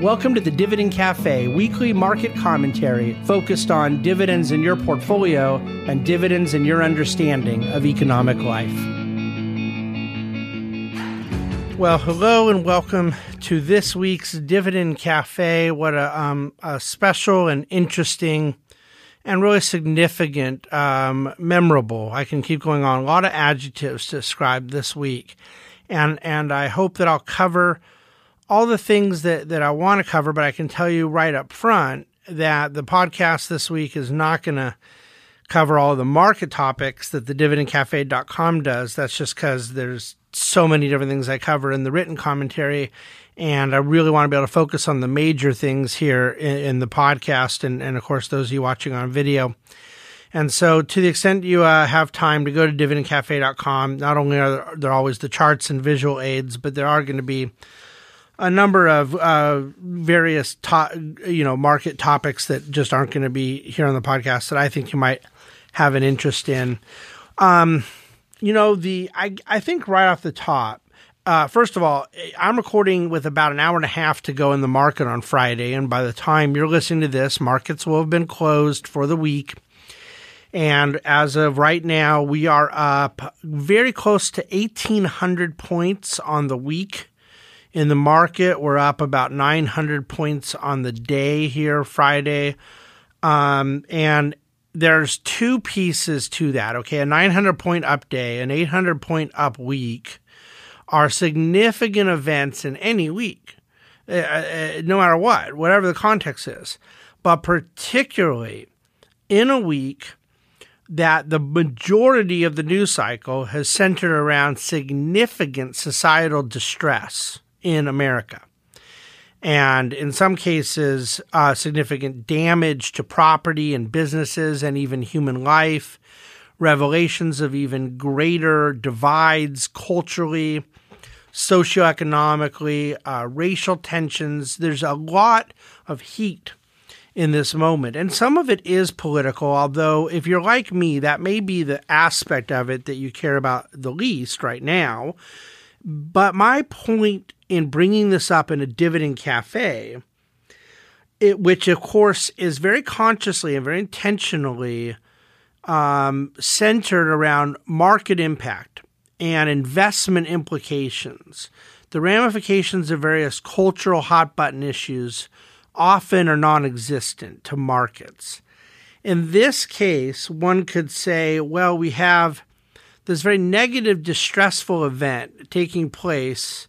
Welcome to the Dividend Cafe, weekly market commentary focused on dividends in your portfolio and dividends in your understanding of economic life. Well, hello and welcome to this week's Dividend Cafe. What a special and interesting and really significant, memorable. I can keep going on. A lot of adjectives to describe this week. And I hope that I'll cover all the things that I want to cover, but I can tell you right up front that the podcast this week is not going to cover all the market topics that the dividendcafe.com does. That's just because there's so many different things I cover in the written commentary, and I really want to be able to focus on the major things here in the podcast and, of course, those of you watching on video. And so to the extent you have time to go to dividendcafe.com, not only are there always the charts and visual aids, but there are going to be a number of various market topics that just aren't going to be here on the podcast that I think you might have an interest in. I think right off the top, first of all, I'm recording with about an hour and a half to go in the market on Friday, and by the time you're listening to this, markets will have been closed for the week. And as of right now, we are up very close to 1,800 points on the week. In the market, we're up about 900 points on the day here, Friday. And there's two pieces to that, okay? A 900-point up day, an 800-point up week are significant events in any week, no matter what, whatever the context is. But particularly in a week that the majority of the news cycle has centered around significant societal distress in America, and in some cases, significant damage to property and businesses and even human life, revelations of even greater divides culturally, socioeconomically, racial tensions. There's a lot of heat in this moment, and some of it is political, although if you're like me, that may be the aspect of it that you care about the least right now. But my point in bringing this up in a Dividend Cafe, which of course is very consciously and very intentionally centered around market impact and investment implications, the ramifications of various cultural hot-button issues often are non-existent to markets. In this case, one could say, well, we have this very negative, distressful event taking place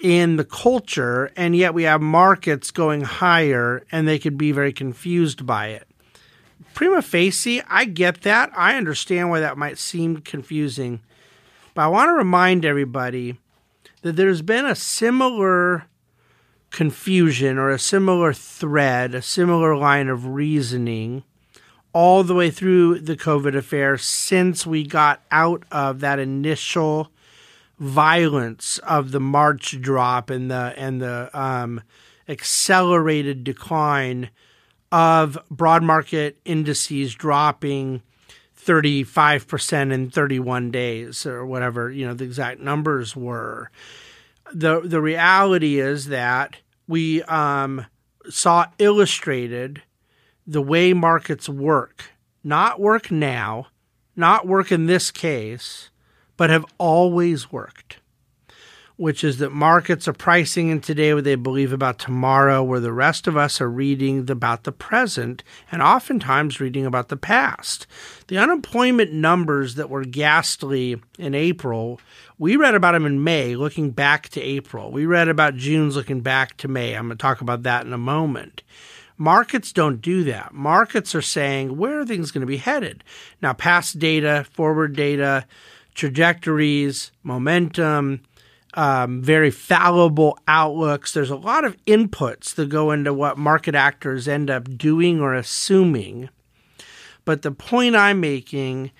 in the culture, and yet we have markets going higher, and they could be very confused by it. Prima facie, I get that. I understand why that might seem confusing. But I want to remind everybody that there's been a similar confusion or a similar thread, a similar line of reasoning all the way through the COVID affair since we got out of that initial violence of the March drop and the accelerated decline of broad market indices dropping 35% in 31 days or whatever, the exact numbers were. The reality is that we saw illustrated the way markets work, not work now, not work in this case, but have always worked, which is that markets are pricing in today what they believe about tomorrow, where the rest of us are reading about the present and oftentimes reading about the past. The unemployment numbers that were ghastly in April, we read about them in May, looking back to April. We read about June's looking back to May. I'm going to talk about that in a moment. Markets don't do that. Markets are saying, where are things going to be headed? Now, past data, forward data, trajectories, momentum, very fallible outlooks. There's a lot of inputs that go into what market actors end up doing or assuming. But the point I'm making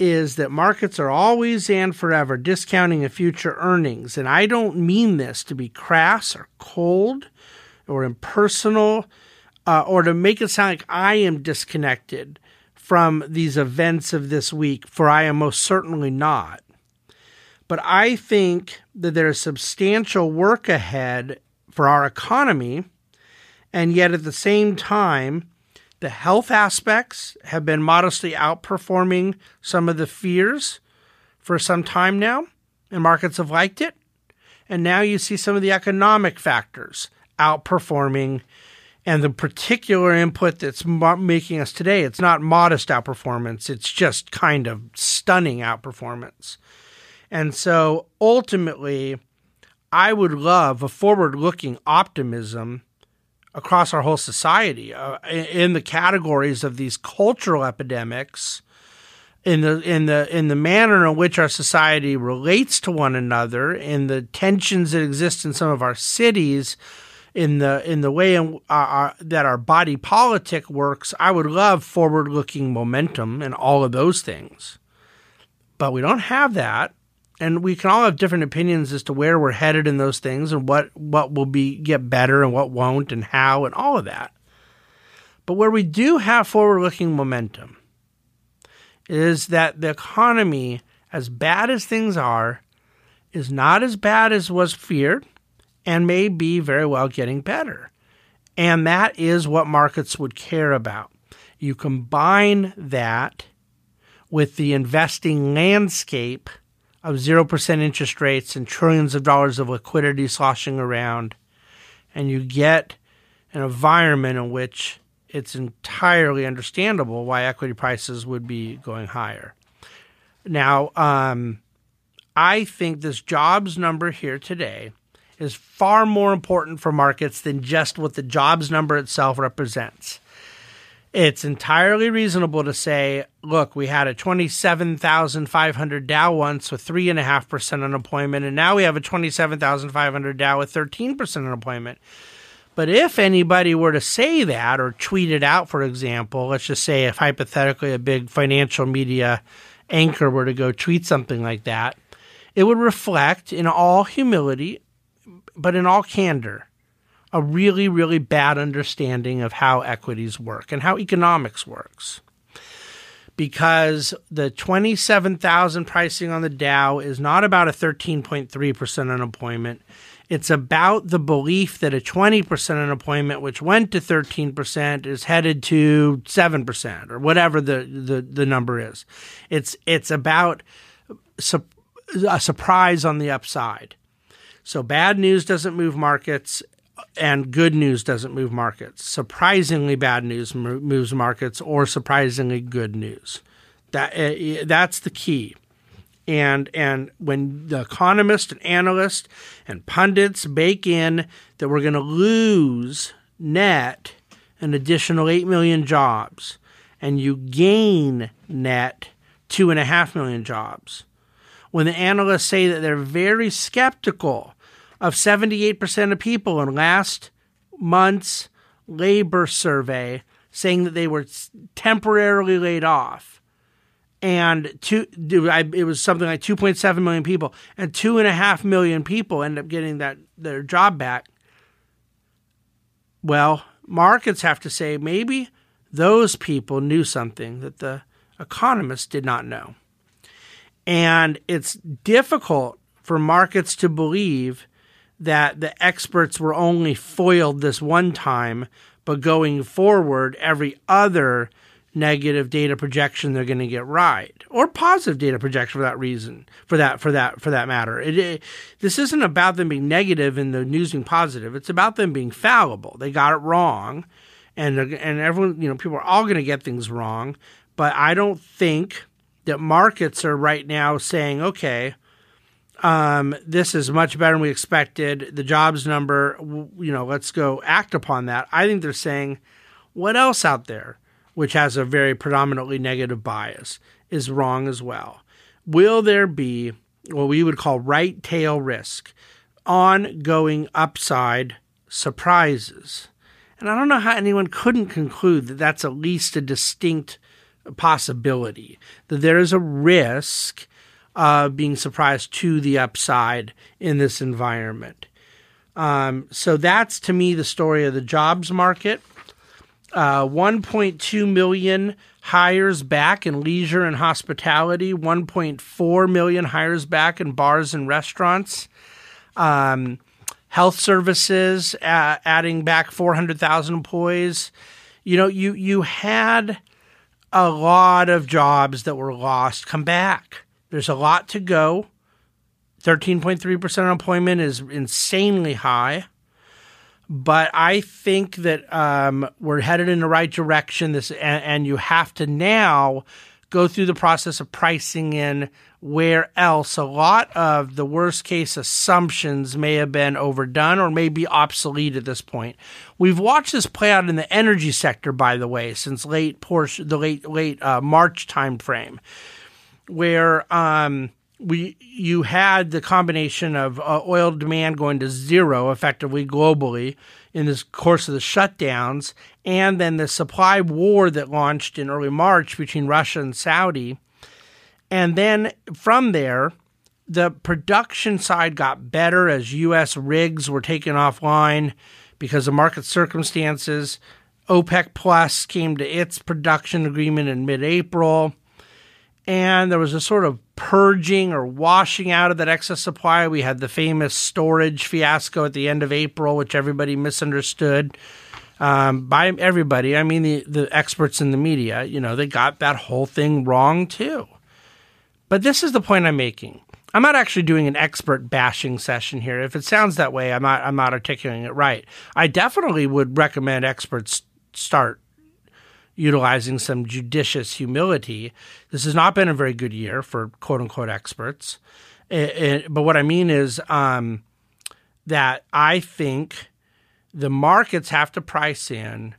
is that markets are always and forever discounting a future earnings. And I don't mean this to be crass or cold or impersonal, or to make it sound like I am disconnected from these events of this week, for I am most certainly not. But I think that there is substantial work ahead for our economy And yet at the same time, the health aspects have been modestly outperforming some of the fears for some time now, and markets have liked it. And now you see some of the economic factors outperforming, and the particular input that's making us today, it's not modest outperformance, it's just kind of stunning outperformance. And so ultimately, I would love a forward-looking optimism across our whole society, in the categories of these cultural epidemics, in the manner in which our society relates to one another, in the tensions that exist in some of our cities, in the way in, that our body politic works. I would love forward-looking momentum and all of those things, but we don't have that. And we can all have different opinions as to where we're headed in those things and what will get better and what won't and how and all of that. But where we do have forward-looking momentum is that the economy, as bad as things are, is not as bad as was feared and may be very well getting better. And that is what markets would care about. You combine that with the investing landscape of 0% interest rates and trillions of dollars of liquidity sloshing around, and you get an environment in which it's entirely understandable why equity prices would be going higher. Now, I think this jobs number here today is far more important for markets than just what the jobs number itself represents. It's entirely reasonable to say, look, we had a 27,500 Dow once with 3.5% unemployment, and now we have a 27,500 Dow with 13% unemployment. But if anybody were to say that or tweet it out, for example, let's just say if hypothetically a big financial media anchor were to go tweet something like that, it would reflect in all humility, but in all candor, a really, really bad understanding of how equities work and how economics works. Because the 27,000 pricing on the Dow is not about a 13.3% unemployment. It's about the belief that a 20% unemployment, which went to 13%, is headed to 7% or whatever the number is. It's about a surprise on the upside. So bad news doesn't move markets, and good news doesn't move markets. Surprisingly bad news moves markets, or surprisingly good news. That's the key. And when the economists and analysts and pundits bake in that we're going to lose net an additional 8 million jobs, and you gain net 2.5 million jobs, when the analysts say that they're very skeptical of 78% of people in last month's labor survey saying that they were temporarily laid off. And it was something like 2.7 million people, and 2.5 million people end up getting their job back. Well, markets have to say maybe those people knew something that the economists did not know. And it's difficult for markets to believe that the experts were only foiled this one time, but going forward, every other negative data projection they're going to get right, or positive data projection for that reason, for that matter. This isn't about them being negative and the news being positive. It's about them being fallible. They got it wrong, and everyone, people are all going to get things wrong. But I don't think that markets are right now saying, okay, this is much better than we expected. The jobs number, let's go act upon that. I think they're saying, what else out there, which has a very predominantly negative bias, is wrong as well? Will there be what we would call right tail risk, ongoing upside surprises? And I don't know how anyone couldn't conclude that that's at least a distinct possibility, that there is a risk being surprised to the upside in this environment. So that's, to me, the story of the jobs market. 1.2 million hires back in leisure and hospitality, 1.4 million hires back in bars and restaurants. health services, adding back 400,000 employees. You know, you had a lot of jobs that were lost come back. There's a lot to go. 13.3% unemployment is insanely high. But I think that we're headed in the right direction. And you have to now go through the process of pricing in where else a lot of the worst case assumptions may have been overdone or may be obsolete at this point. We've watched this play out in the energy sector, by the way, since late March timeframe, where you had the combination of oil demand going to zero effectively globally in this course of the shutdowns, and then the supply war that launched in early March between Russia and Saudi. And then from there, the production side got better as U.S. rigs were taken offline because of market circumstances. OPEC Plus came to its production agreement in mid-April, and there was a sort of purging or washing out of that excess supply. We had the famous storage fiasco at the end of April, which everybody misunderstood. By everybody, I mean the experts in the media. You know, they got that whole thing wrong too. But this is the point I'm making. I'm not actually doing an expert bashing session here. If it sounds that way, I'm not articulating it right. I definitely would recommend experts start utilizing some judicious humility. This has not been a very good year for quote-unquote experts. But what I mean is that I think the markets have to price in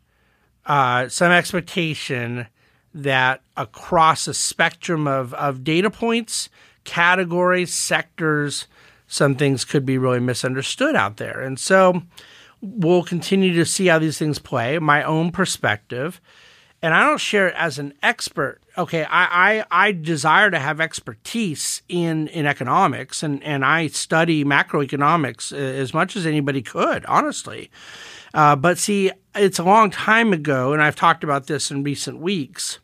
some expectation that across a spectrum of data points, categories, sectors, some things could be really misunderstood out there. And so we'll continue to see how these things play, my own perspective. And I don't share it as an expert. Okay, I desire to have expertise in economics, and I study macroeconomics as much as anybody could, honestly. But see, it's a long time ago, and I've talked about this in recent weeks,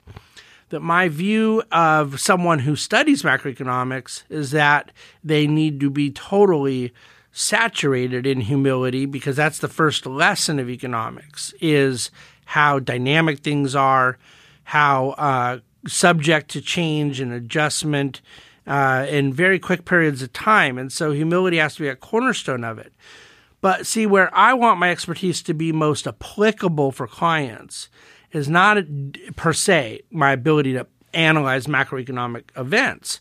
that my view of someone who studies macroeconomics is that they need to be totally saturated in humility, because that's the first lesson of economics, is how dynamic things are, how subject to change and adjustment in very quick periods of time. And so humility has to be a cornerstone of it. But see, where I want my expertise to be most applicable for clients is not per se my ability to analyze macroeconomic events.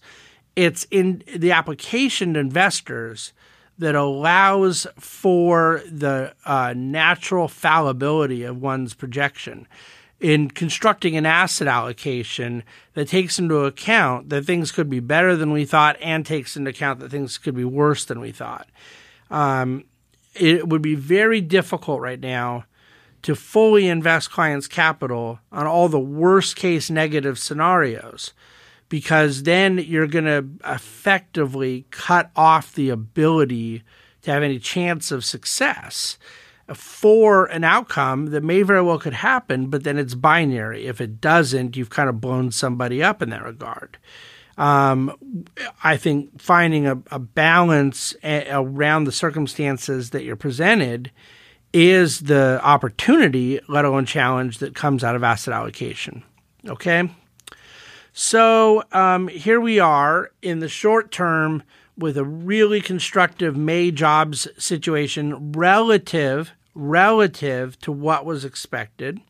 It's in the application to investors that allows for the natural fallibility of one's projection in constructing an asset allocation that takes into account that things could be better than we thought and takes into account that things could be worse than we thought. It would be very difficult right now to fully invest clients' capital on all the worst-case negative scenarios, because then you're going to effectively cut off the ability to have any chance of success for an outcome that may very well could happen, but then it's binary. If it doesn't, you've kind of blown somebody up in that regard. I think finding a balance around the circumstances that you're presented is the opportunity, let alone challenge, that comes out of asset allocation. Okay? So here we are in the short term with a really constructive May jobs situation relative to what was expected.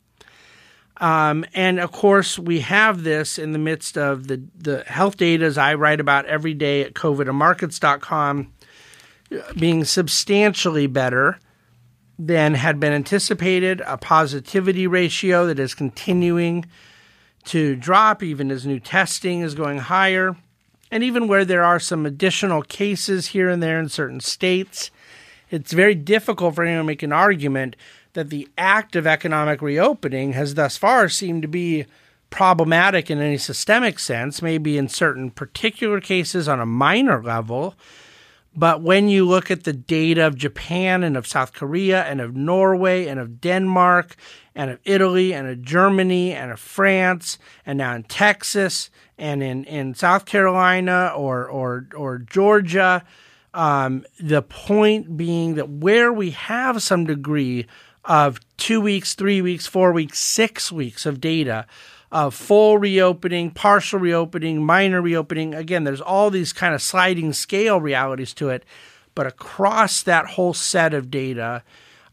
And of course, we have this in the midst of the health data, as I write about every day at covidandmarkets.com, being substantially better than had been anticipated, a positivity ratio that is continuing to drop even as new testing is going higher, and even where there are some additional cases here and there in certain states, it's very difficult for anyone to make an argument that the act of economic reopening has thus far seemed to be problematic in any systemic sense, maybe in certain particular cases on a minor level. But when you look at the data of Japan and of South Korea and of Norway and of Denmark and of Italy and of Germany and of France and now in Texas and in South Carolina or Georgia, The point being that where we have some degree of 2 weeks, 3 weeks, 4 weeks, 6 weeks of data of full reopening, partial reopening, minor reopening, again, there's all these kind of sliding scale realities to it. But across that whole set of data,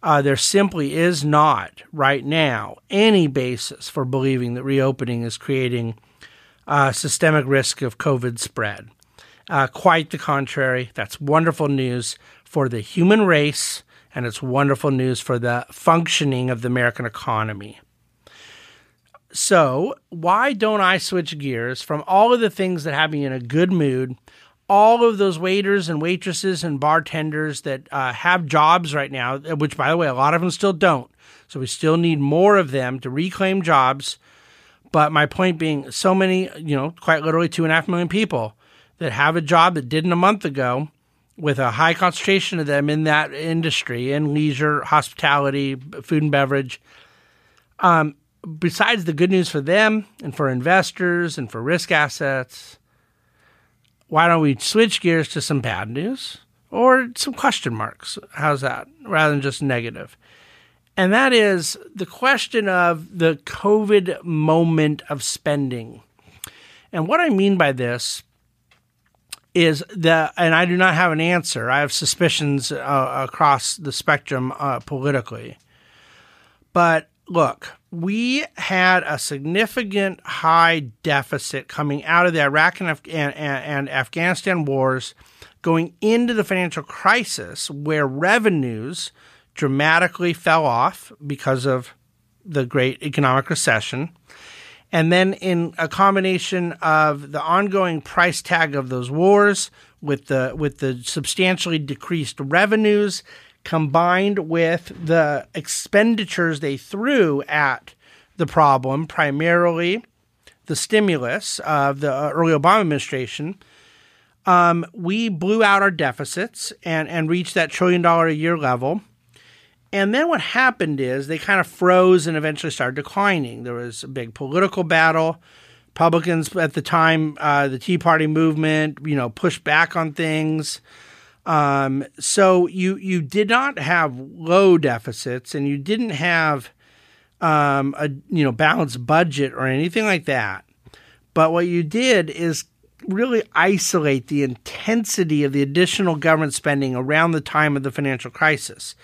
there simply is not right now any basis for believing that reopening is creating systemic risk of COVID spread. Quite the contrary. That's wonderful news for the human race, and it's wonderful news for the functioning of the American economy. So why don't I switch gears from all of the things that have me in a good mood, all of those waiters and waitresses and bartenders that have jobs right now, which, by the way, a lot of them still don't. So we still need more of them to reclaim jobs. But my point being, so many, quite literally 2.5 million people that have a job that didn't a month ago, with a high concentration of them in that industry, in leisure, hospitality, food and beverage. Besides the good news for them and for investors and for risk assets, why don't we switch gears to some bad news or some question marks? How's that? Rather than just negative. And that is the question of the COVID moment of spending. And what I mean by this is and I do not have an answer. I have suspicions across the spectrum politically. But look, we had a significant high deficit coming out of the Iraq and Afghanistan wars, going into the financial crisis, where revenues dramatically fell off because of the great economic recession. And then in a combination of the ongoing price tag of those wars with the substantially decreased revenues, combined with the expenditures they threw at the problem, primarily the stimulus of the early Obama administration, we blew out our deficits and reached that $1 trillion a year level. And then what happened is they kind of froze and eventually started declining. There was a big political battle. Republicans at the time, the Tea Party movement, pushed back on things. So you did not have low deficits, and you didn't have a balanced budget or anything like that. But what you did is really isolate the intensity of the additional government spending around the time of the financial crisis.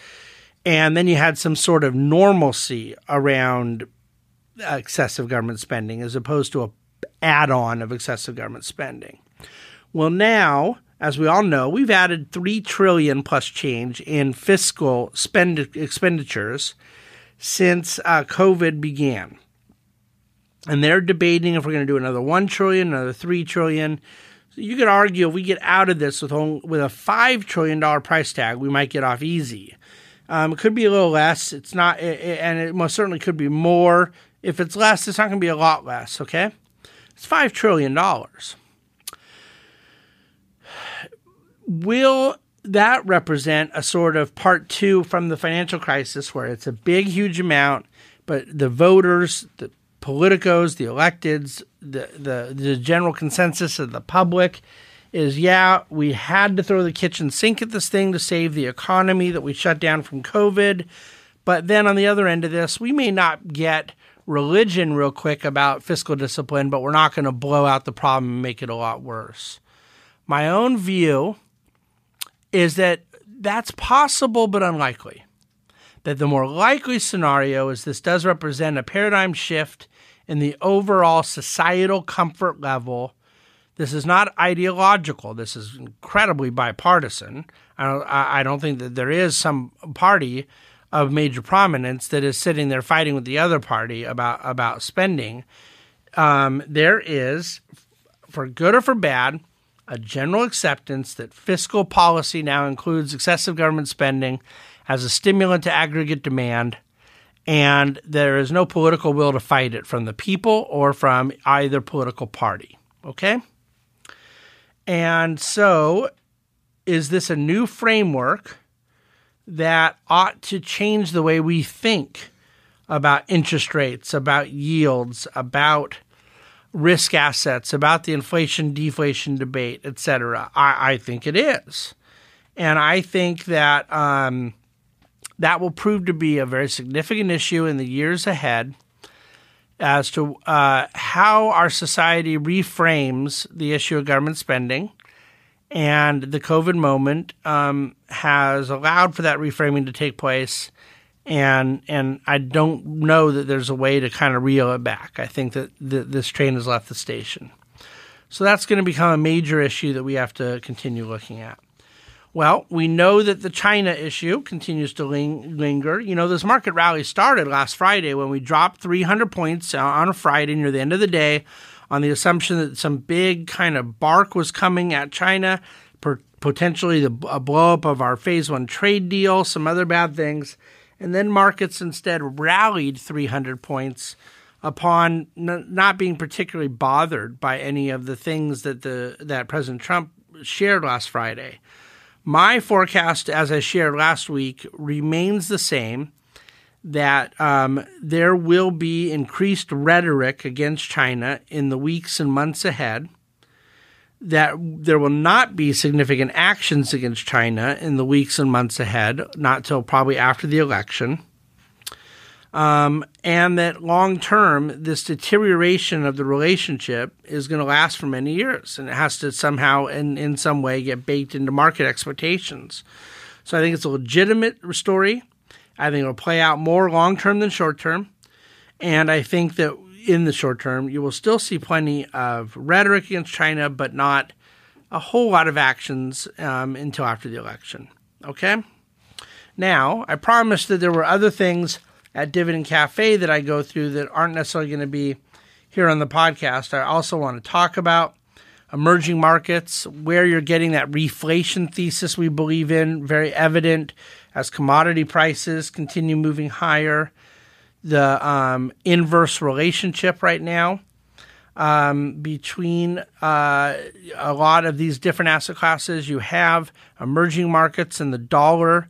And then you had some sort of normalcy around excessive government spending, as opposed to an add-on of excessive government spending. Well, now, as we all know, we've added $3 trillion plus change in fiscal expenditures since COVID began. And they're debating if we're going to do another $1 trillion, another $3 trillion. So you could argue if we get out of this with a $5 trillion price tag, we might get off easy. It could be a little less. It's not, and it most certainly could be more. If it's less, it's not going to be a lot less. Okay, it's $5 trillion. Will that represent a sort of part two from the financial crisis, where it's a big, huge amount, but the voters, the politicos, the electeds, the general consensus of the public is, yeah, we had to throw the kitchen sink at this thing to save the economy that we shut down from COVID. But then on the other end of this, we may not get religion real quick about fiscal discipline, but we're not going to blow out the problem and make it a lot worse. My own view is that that's possible but unlikely, that the more likely scenario is this does represent a paradigm shift in the overall societal comfort level. This is not ideological. This is incredibly bipartisan. I don't think that there is some party of major prominence that is sitting there fighting with the other party about spending. There is, for good or for bad, a general acceptance that fiscal policy now includes excessive government spending as a stimulant to aggregate demand, and there is no political will to fight it from the people or from either political party. Okay? And so is this a new framework that ought to change the way we think about interest rates, about yields, about risk assets, about the inflation-deflation debate, etc.? I think it is. And I think that that will prove to be a very significant issue in the years ahead as to how our society reframes the issue of government spending. And the COVID moment has allowed for that reframing to take place. And I don't know that there's a way to kind of reel it back. I think that this train has left the station. So that's going to become a major issue that we have to continue looking at. Well, we know that the China issue continues to linger. You know, this market rally started last Friday when we dropped 300 points on a Friday near the end of the day on the assumption that some big kind of bark was coming at China, potentially a blow-up of our Phase 1 trade deal, some other bad things. And then markets instead rallied 300 points upon not being particularly bothered by any of the things that that President Trump shared last Friday. My forecast, as I shared last week, remains the same, that there will be increased rhetoric against China in the weeks and months ahead, that there will not be significant actions against China in the weeks and months ahead, not till probably after the election, and that long-term, this deterioration of the relationship is going to last for many years, and it has to somehow, in some way, get baked into market expectations. So I think it's a legitimate story. I think it will play out more long-term than short-term, and I think that in the short term, you will still see plenty of rhetoric against China, but not a whole lot of actions until after the election. Okay? Now, I promised that there were other things at Dividend Cafe that I go through that aren't necessarily going to be here on the podcast. I also want to talk about emerging markets, where you're getting that reflation thesis we believe in, very evident as commodity prices continue moving higher. The inverse relationship right now between a lot of these different asset classes. You have emerging markets and the dollar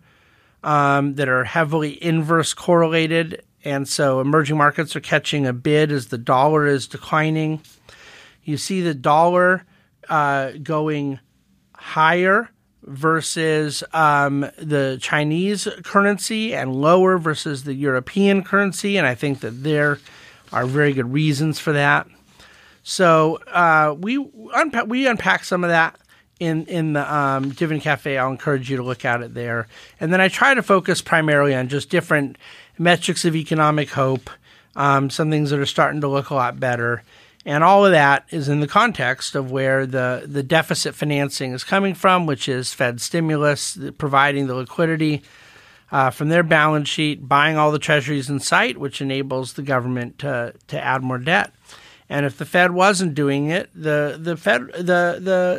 that are heavily inverse correlated. And so emerging markets are catching a bid as the dollar is declining. You see the dollar going higher versus the Chinese currency and lower versus the European currency. And I think that there are very good reasons for that. So we unpack some of that in the Dividend Cafe. I'll encourage you to look at it there. And then I try to focus primarily on just different metrics of economic hope, some things that are starting to look a lot better. And all of that is in the context of where the deficit financing is coming from, which is Fed stimulus, providing the liquidity from their balance sheet, buying all the treasuries in sight, which enables the government to add more debt. And if the Fed wasn't doing it, the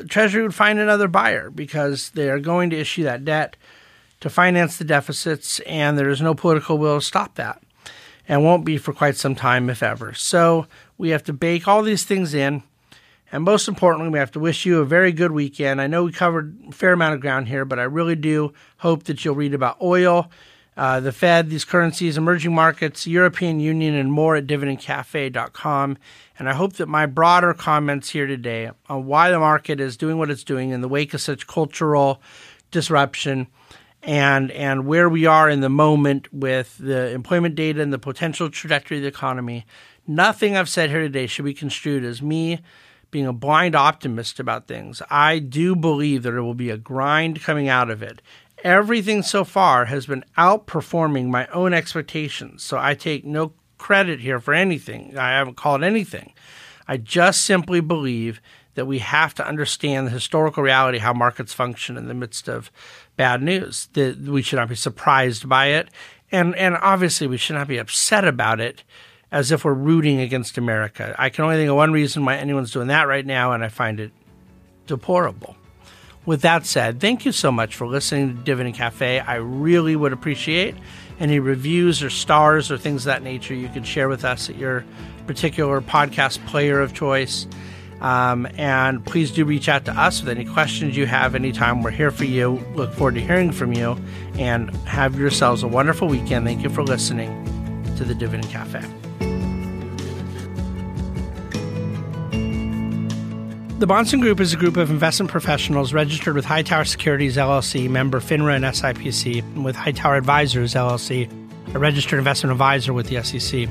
Treasury would find another buyer because they are going to issue that debt to finance the deficits, and there is no political will to stop that. And won't be for quite some time, if ever. So we have to bake all these things in. And most importantly, we have to wish you a very good weekend. I know we covered a fair amount of ground here, but I really do hope that you'll read about oil, the Fed, these currencies, emerging markets, European Union, and more at dividendcafe.com. And I hope that my broader comments here today on why the market is doing what it's doing in the wake of such cultural disruption and where we are in the moment with the employment data and the potential trajectory of the economy. Nothing I've said here today should be construed as me being a blind optimist about things. I do believe that there will be a grind coming out of it. Everything so far has been outperforming my own expectations, so I take no credit here for anything. I haven't called anything. I just simply believe that we have to understand the historical reality, how markets function in the midst of bad news, that we should not be surprised by it. And obviously, we should not be upset about it as if we're rooting against America. I can only think of one reason why anyone's doing that right now, and I find it deplorable. With that said, thank you so much for listening to Dividend Cafe. I really would appreciate any reviews or stars or things of that nature you could share with us at your particular podcast player of choice. And please do reach out to us with any questions you have anytime. We're here for you. Look forward to hearing from you, and have yourselves a wonderful weekend. Thank you for listening to the Dividend Cafe. The Bonson Group is a group of investment professionals registered with Hightower Securities, LLC, member FINRA and SIPC, and with Hightower Advisors, LLC, a registered investment advisor with the SEC.